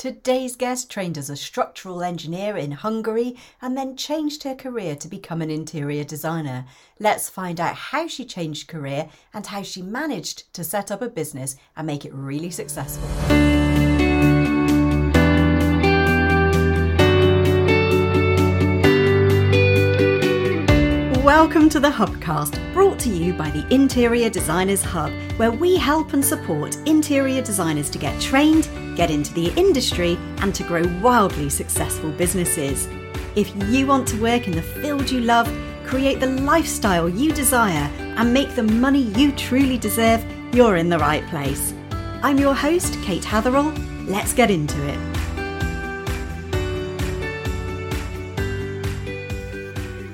Today's guest trained as a structural engineer in Hungary and then changed her career to become an interior designer. Let's find out how she changed career and how she managed to set up a business and make it really successful. Welcome to the Hubcast, brought to you by the Interior Designers Hub, where we help and support interior designers to get trained, get into the industry, and to grow wildly successful businesses. If you want to work in the field you love, create the lifestyle you desire, and make the money you truly deserve, you're in the right place. I'm your host, Kate Hatherall. Let's get into it.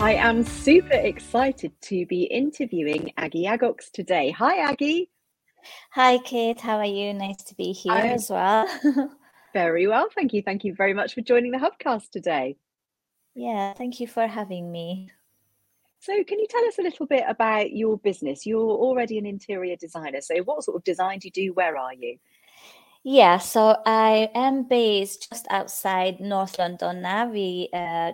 I am super excited to be interviewing Aggie Agocs today. Hi, Aggie. Hi, Kate. How are you? Nice to be here as well. Very well. Thank you. Thank you very much for joining the Hubcast today. Yeah, thank you for having me. So can you tell us a little bit about your business? You're already an interior designer. So what sort of design do you do? Where are you? Yeah, so I am based just outside North London now.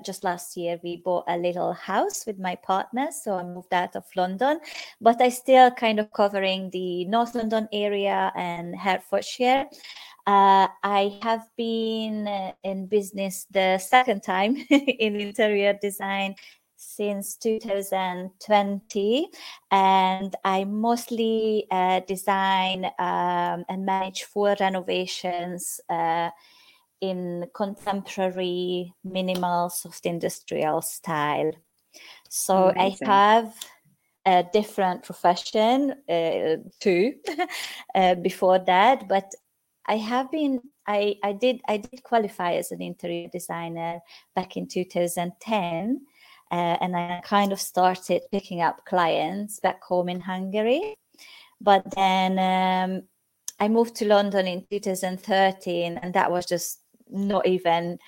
Just last year, we bought a little house with my partner, so I moved out of London. But I still kind of covering the North London area and Hertfordshire. I have been in business the second time in interior design since 2020, and I mostly design and manage full renovations in contemporary, minimal, soft industrial style. So amazing. I have a different profession too before that, but I have been. I did qualify as an interior designer back in 2010. And I kind of started picking up clients back home in Hungary. But then I moved to London in 2013, and that was just not even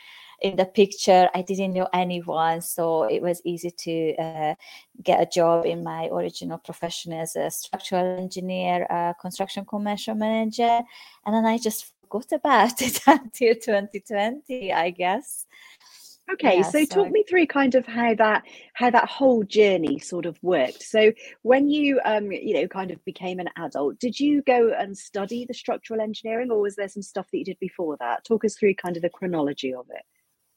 in the picture. I didn't know anyone, so it was easy to get a job in my original profession as a structural engineer, construction commercial manager. And then I just forgot about it until 2020, I guess. Okay, yeah, so talk me through kind of how that whole journey sort of worked. So when you kind of became an adult, did you go and study the structural engineering, or was there some stuff that you did before that? Talk us through kind of the chronology of it.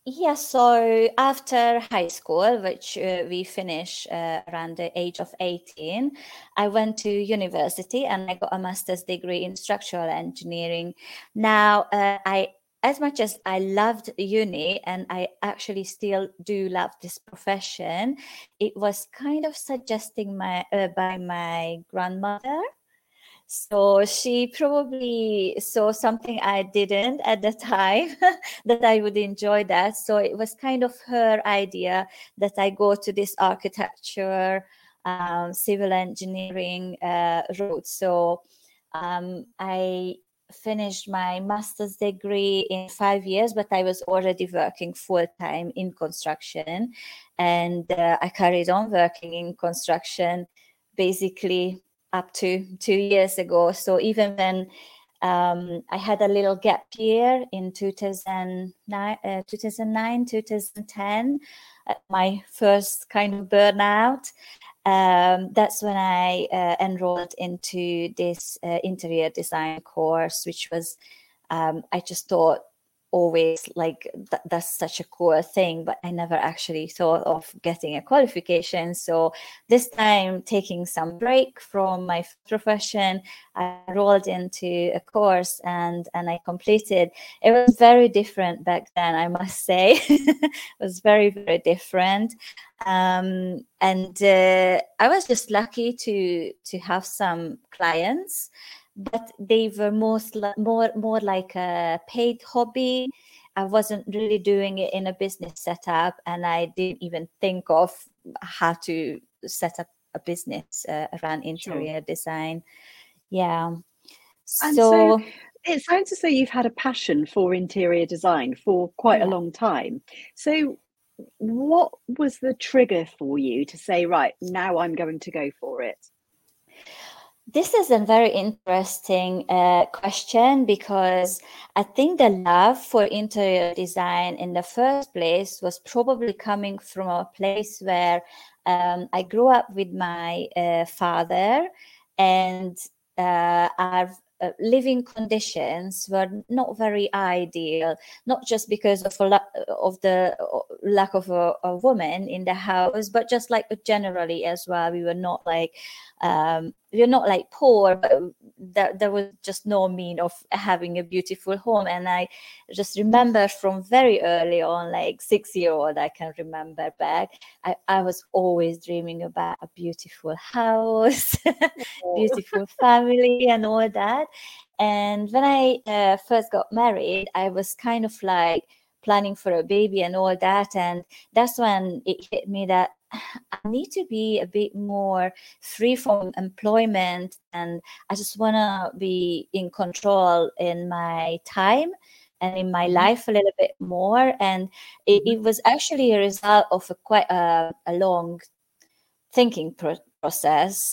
Yeah, so after high school, which we finish around the age of 18, I went to university and I got a master's degree in structural engineering. Now as much as I loved uni, and I actually still do love this profession, it was kind of suggested by my grandmother. So she probably saw something I didn't at the time that I would enjoy that. So it was kind of her idea that I go to this architecture, civil engineering route. So I finished my master's degree in 5 years, but I was already working full-time in construction, and I carried on working in construction basically up to 2 years ago. So even when I had a little gap year in 2009, 2010, my first kind of burnout, that's when I enrolled into this interior design course, which was, I just thought always like that's such a cool thing, but I never actually thought of getting a qualification. So this time, taking some break from my profession, I enrolled into a course and I completed. It was very different back then, I must say. It was very, very different. And I was just lucky to have some clients, but they were more like a paid hobby. I wasn't really doing it in a business setup, and I didn't even think of how to set up a business around interior design. Yeah. And so it sounds as though you've had a passion for interior design for quite a long time. So what was the trigger for you to say, right, now I'm going to go for it? This is a very interesting question, because I think the love for interior design in the first place was probably coming from a place where I grew up with my father, and our living conditions were not very ideal, not just because of the lack of a woman in the house, but just like generally as well. We were not like poor, but there was just no mean of having a beautiful home. And I just remember from very early on, like 6-year-old, I can remember back, I was always dreaming about a beautiful house, beautiful family and all that. And when I first got married, I was kind of like planning for a baby and all that. And that's when it hit me that I need to be a bit more free from employment, and I just want to be in control in my time and in my life a little bit more. And it was actually a result of quite a long thinking process,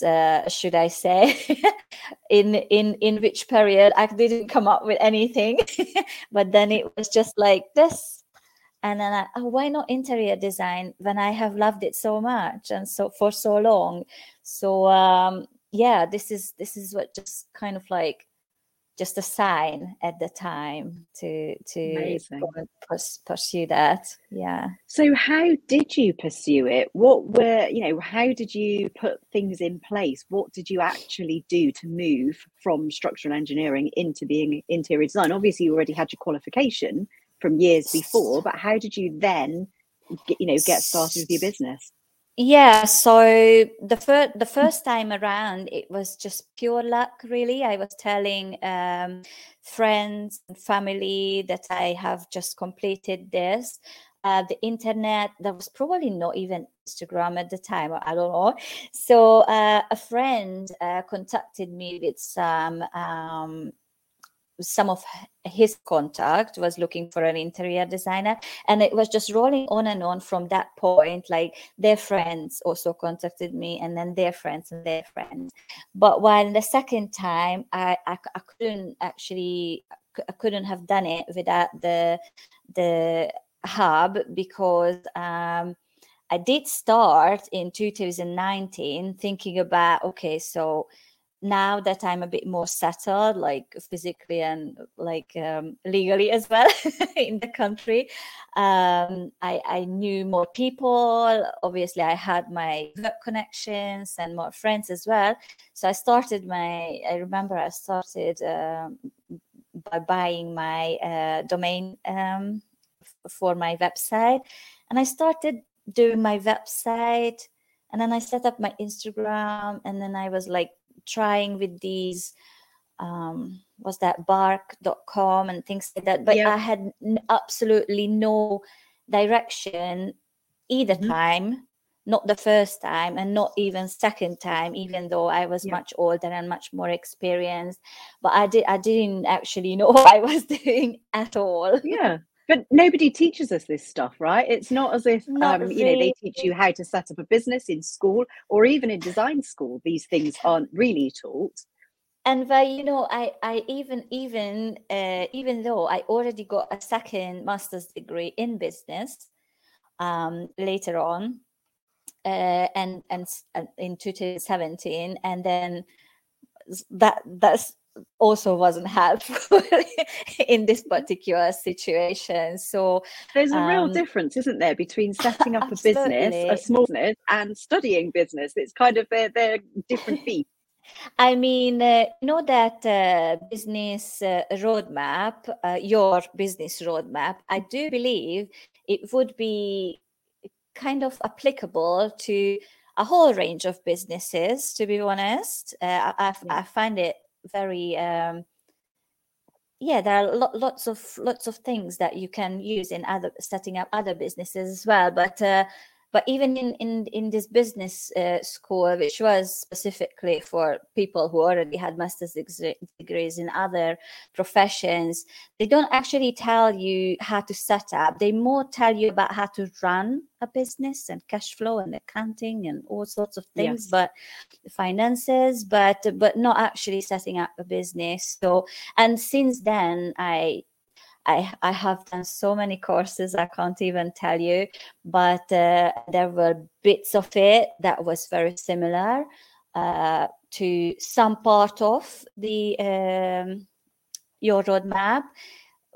should I say, in which period I didn't come up with anything, but then it was just like this. And then why not interior design when I have loved it so much and so for so long? So this is what just kind of like just a sign at the time to pursue that. Yeah. So how did you pursue it? How did you put things in place? What did you actually do to move from structural engineering into being interior design? Obviously, you already had your qualification from years before, but how did you then get started with your business? Yeah, so the first time around, it was just pure luck, really. I was telling friends and family that I have just completed this. The internet, there was probably not even Instagram at the time, I don't know. So a friend contacted me with some of his contact was looking for an interior designer, and it was just rolling on and on from that point. Like their friends also contacted me, and then their friends and their friends. But while the second time, I couldn't have done it without the hub, because I did start in 2019 thinking about, okay, so now that I'm a bit more settled, like physically and like legally as well in the country, I knew more people. Obviously, I had my work connections and more friends as well. So I started by buying my domain for my website, and I started doing my website, and then I set up my Instagram, and then I was like trying with these bark.com and things like that, but yeah. I had absolutely no direction either time, not the first time and not even second time, even though I was much older and much more experienced, but I didn't actually know what I was doing at all. Yeah. But nobody teaches us this stuff, right? It's not as if they teach you how to set up a business in school or even in design school. These things aren't really taught. And even though I already got a second master's degree in business later on, and in 2017, and then that's also wasn't helpful in this particular situation. So there's a real difference, isn't there, between setting up a small business and studying business. It's kind of they're different feet. I mean, that business roadmap, your business roadmap, I do believe it would be kind of applicable to a whole range of businesses, to be honest. I find it very there are lots of things that you can use in other setting up other businesses as well, but But even in this business school, which was specifically for people who already had master's degrees in other professions, they don't actually tell you how to set up. They more tell you about how to run a business and cash flow and accounting and all sorts of things, yes. But finances, but not actually setting up a business. So, and since then, I have done so many courses, I can't even tell you, but there were bits of it that was very similar to some part of the your roadmap,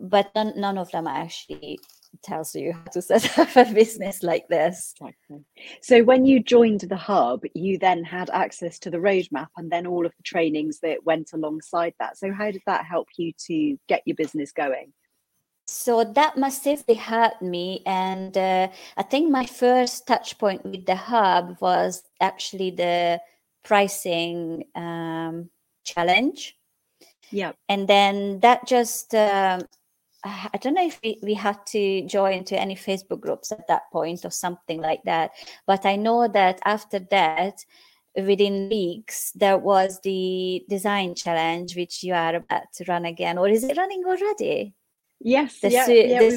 but none of them actually tells you how to set up a business like this. So when you joined the hub, you then had access to the roadmap and then all of the trainings that went alongside that. So how did that help you to get your business going? So that massively helped me, and I think my first touch point with the hub was actually the pricing challenge. Yeah, and then that just I don't know if we had to join to any Facebook groups at that point or something like that, but I know that after that, within weeks, there was the design challenge, which you are about to run again, or is it running already? Yes, this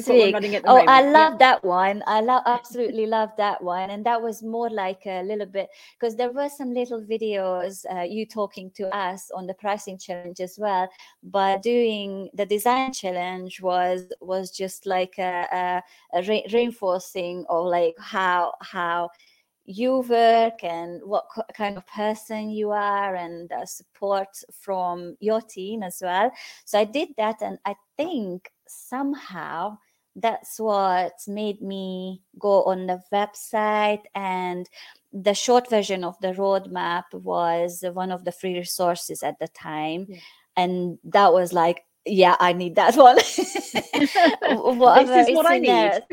week. Moment. I love that one. Absolutely love that one. And that was more like a little bit, because there were some little videos, you talking to us on the pricing challenge as well. But doing the design challenge was just like a reinforcing of like how you work and what kind of person you are, and support from your team as well. So I did that, and I think somehow that's what made me go on the website. And the short version of the roadmap was one of the free resources at the time, yeah. And that was like, yeah, I need that one. Whatever is what I need.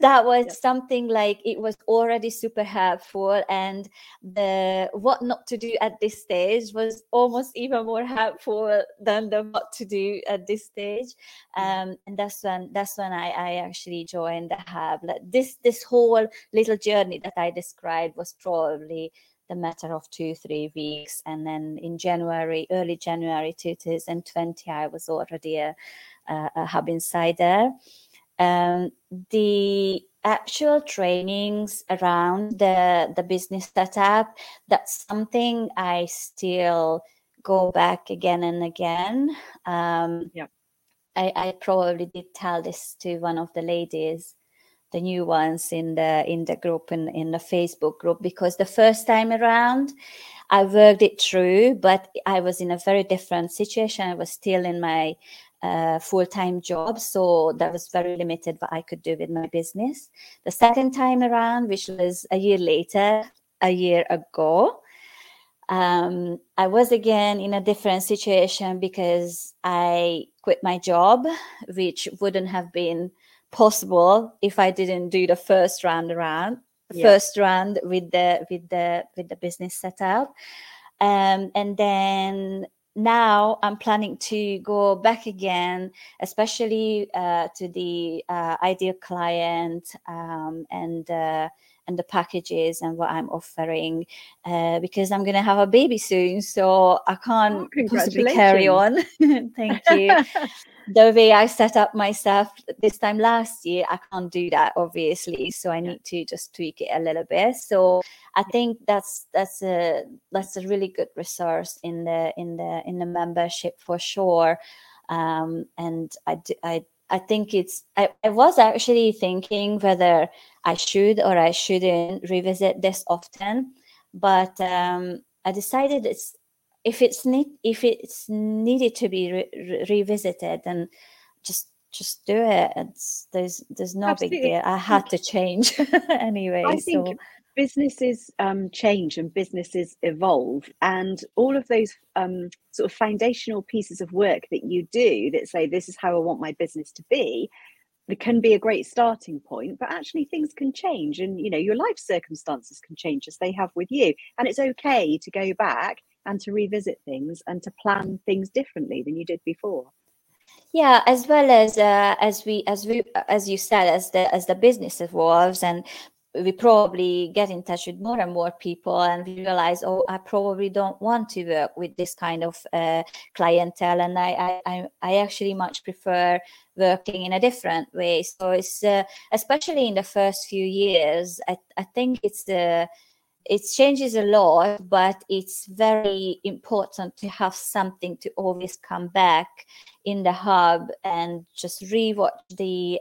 That was something like, it was already super helpful, and the what not to do at this stage was almost even more helpful than the what to do at this stage. And that's when I actually joined the hub. Like this whole little journey that I described was probably the matter of 2-3 weeks, and then in early January 2020, I was already a hub insider. The actual trainings around the business setup, that's something I still go back again and again. I probably did tell this to one of the ladies, the new ones in the group, in the Facebook group, because the first time around I worked it through, but I was in a very different situation. I was still in my full-time job, so that was very limited what I could do with my business. The second time around, which was a year ago, I was again in a different situation because I quit my job, which wouldn't have been possible if I didn't do the first round with the business setup, and then now I'm planning to go back again, especially to the ideal client and the packages and what I'm offering, because I'm gonna have a baby soon, so I can't possibly carry on. Thank you. The way I set up myself this time last year, I can't do that, obviously. So I need to just tweak it a little bit. So I think that's a really good resource in the membership for sure. And I think it's. I was actually thinking whether I should or I shouldn't revisit this often, but I decided it's. If it's needed to be revisited, then just do it. There's no Absolutely. Big deal. I had to change anyway. I think businesses change and businesses evolve, and all of those sort of foundational pieces of work that you do that say this is how I want my business to be. It can be a great starting point, but actually things can change, and you know your life circumstances can change as they have with you, and it's okay to go back and to revisit things and to plan things differently than you did before. Yeah, as well as you said, as the business evolves and we probably get in touch with more and more people, and we realize, oh, I probably don't want to work with this kind of clientele, and I actually much prefer working in a different way. So it's especially in the first few years, I think it changes a lot, but it's very important to have something to always come back in the hub and just rewatch the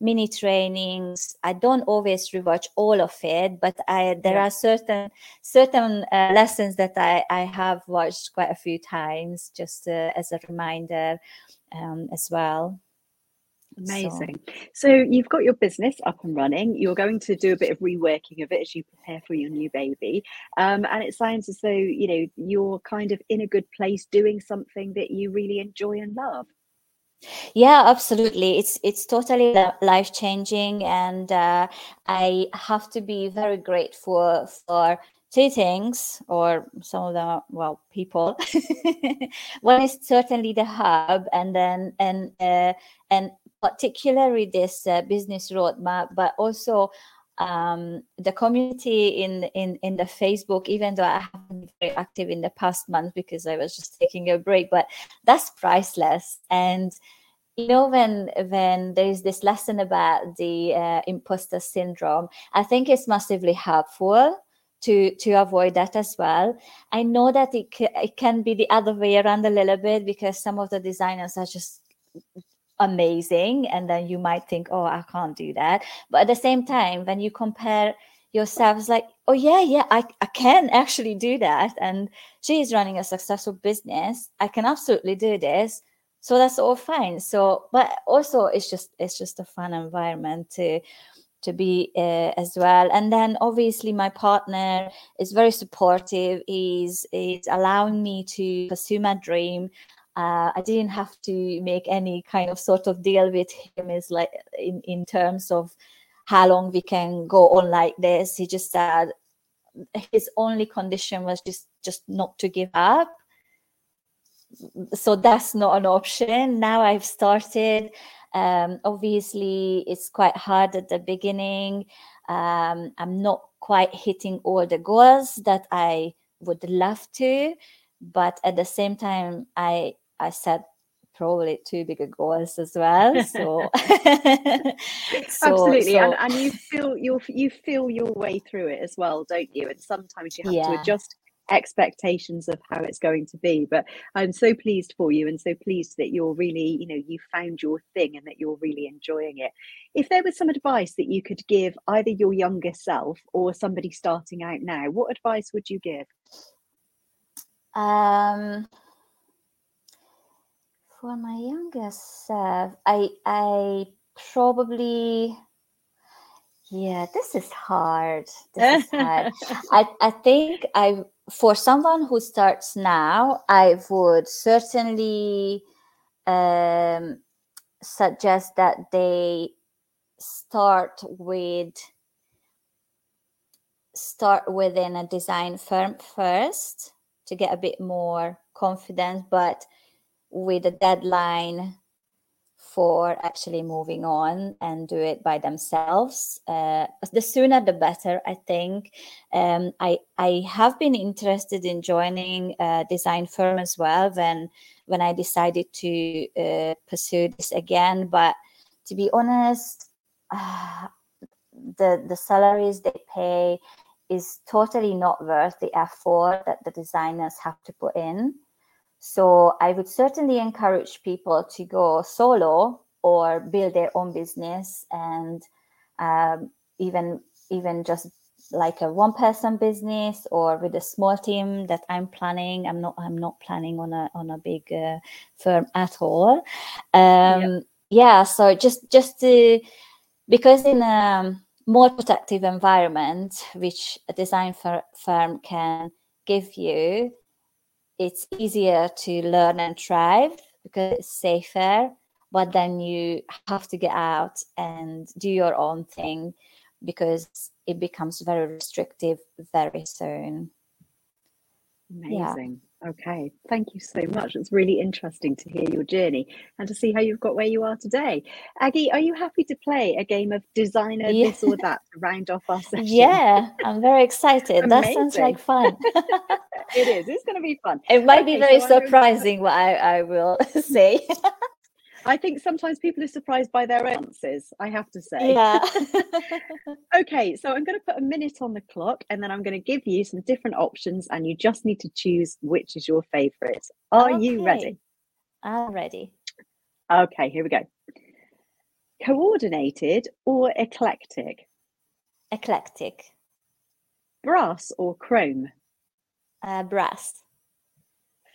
mini trainings. I don't always rewatch all of it, but there are certain lessons that I have watched quite a few times, just as a reminder as well. Amazing. So you've got your business up and running. You're going to do a bit of reworking of it as you prepare for your new baby. And it sounds as though, you know, you're kind of in a good place doing something that you really enjoy and love. Yeah, absolutely. It's totally life-changing. And I have to be very grateful for two things, or some of them are, well, people. One is certainly the hub, and then and particularly this business roadmap, but also the community in the Facebook, even though I haven't been very active in the past month because I was just taking a break, but that's priceless. And you know, when there is this lesson about the imposter syndrome, I think it's massively helpful to avoid that as well. I know that it can be the other way around a little bit, because some of the designers are just amazing, and then you might think, oh, I can't do that. But at the same time, when you compare yourselves, like, oh yeah, I can actually do that, and she is running a successful business, I can absolutely do this. So that's all fine. So, but also it's just a fun environment to be as well. And then obviously my partner is very supportive. He's allowing me to pursue my dream. I didn't have to make any kind of sort of deal with him, is like in terms of how long we can go on like this. He just said his only condition was just not to give up. So that's not an option. Now I've started. Obviously, it's quite hard at the beginning. I'm not quite hitting all the goals that I would love to. But at the same time, I set probably too big a goals as well. So absolutely, so. And you feel your way through it as well, don't you? And sometimes you have to adjust expectations of how it's going to be. But I'm so pleased for you, and so pleased that you're really, you know, you found your thing and that you're really enjoying it. If there was some advice that you could give either your younger self or somebody starting out now, what advice would you give? For my younger self, I probably, this is hard. I think for someone who starts now, I would certainly suggest that they start within a design firm first, to get a bit more confidence, but with a deadline for actually moving on and do it by themselves. The sooner the better, I think. I have been interested in joining a design firm as well when I decided to pursue this again. But to be honest, the salaries they pay is totally not worth the effort that the designers have to put in. So I would certainly encourage people to go solo or build their own business, and even just like a one-person business or with a small team that I'm planning. I'm not planning on a big firm at all. So just to, because in more protective environment, which a design firm can give you, it's easier to learn and thrive because it's safer, but then you have to get out and do your own thing because it becomes very restrictive very soon. Amazing. Okay, thank you so much. It's really interesting to hear your journey and to see how you've got where you are today. Aggie, are you happy to play a game of designer this or that to round off our session? Yeah, I'm very excited. That sounds like fun. It is. It's going to be fun. It might be very surprising what I will say. I think sometimes people are surprised by their answers, I have to say. Yeah. Okay, so I'm going to put a minute on the clock and then I'm going to give you some different options and you just need to choose which is your favourite. Are you ready? I'm ready. Okay, here we go. Coordinated or eclectic? Eclectic. Brass or chrome? Brass.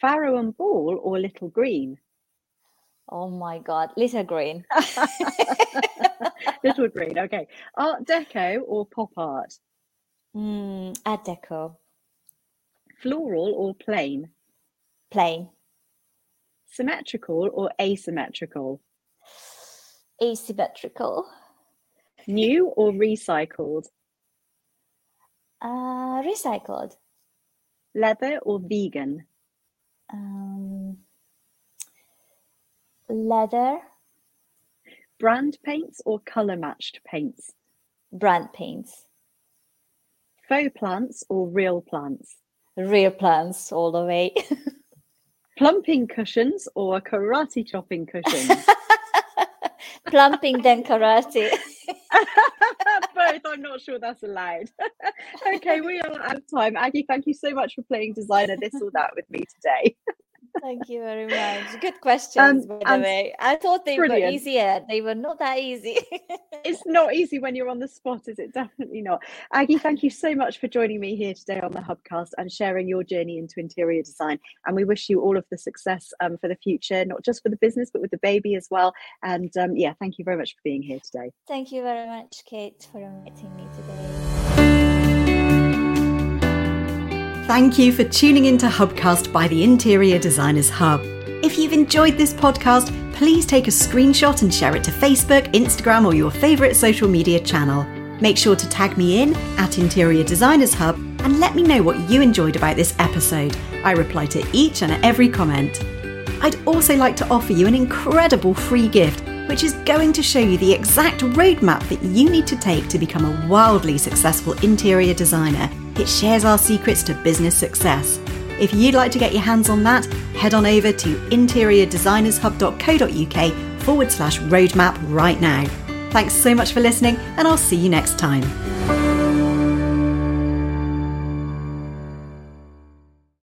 Farrow and Ball or Little Green? Oh my God, Little Green. Little Green, okay. Art Deco or pop art? Art Deco. Floral or plain? Plain. Symmetrical or asymmetrical? Asymmetrical. New or recycled? Recycled. Leather or vegan? Leather. Brand paints or colour matched paints? Brand paints. Faux plants or real plants? Real plants all the way. Plumping cushions or karate chopping cushions? Plumping then karate. Both, I'm not sure that's allowed. Okay, we are out of time. Aggie, thank you so much for playing designer this or that with me today. Thank you very much. Good questions, by the way. I thought they were easier. They were not that easy. It's not easy when you're on the spot, is it? Definitely not. Aggie, thank you so much for joining me here today on the Hubcast and sharing your journey into interior design. And we wish you all of the success for the future, not just for the business, but with the baby as well. And yeah, thank you very much for being here today. Thank you very much, Kate, for inviting me today. Thank you for tuning in to Hubcast by the Interior Designers Hub. If you've enjoyed this podcast, please take a screenshot and share it to Facebook, Instagram, or your favourite social media channel. Make sure to tag me in at Interior Designers Hub and let me know what you enjoyed about this episode. I reply to each and every comment. I'd also like to offer you an incredible free gift, which is going to show you the exact roadmap that you need to take to become a wildly successful interior designer. It shares our secrets to business success. If you'd like to get your hands on that, head on over to interiordesignershub.co.uk/roadmap right now. Thanks so much for listening, and I'll see you next time.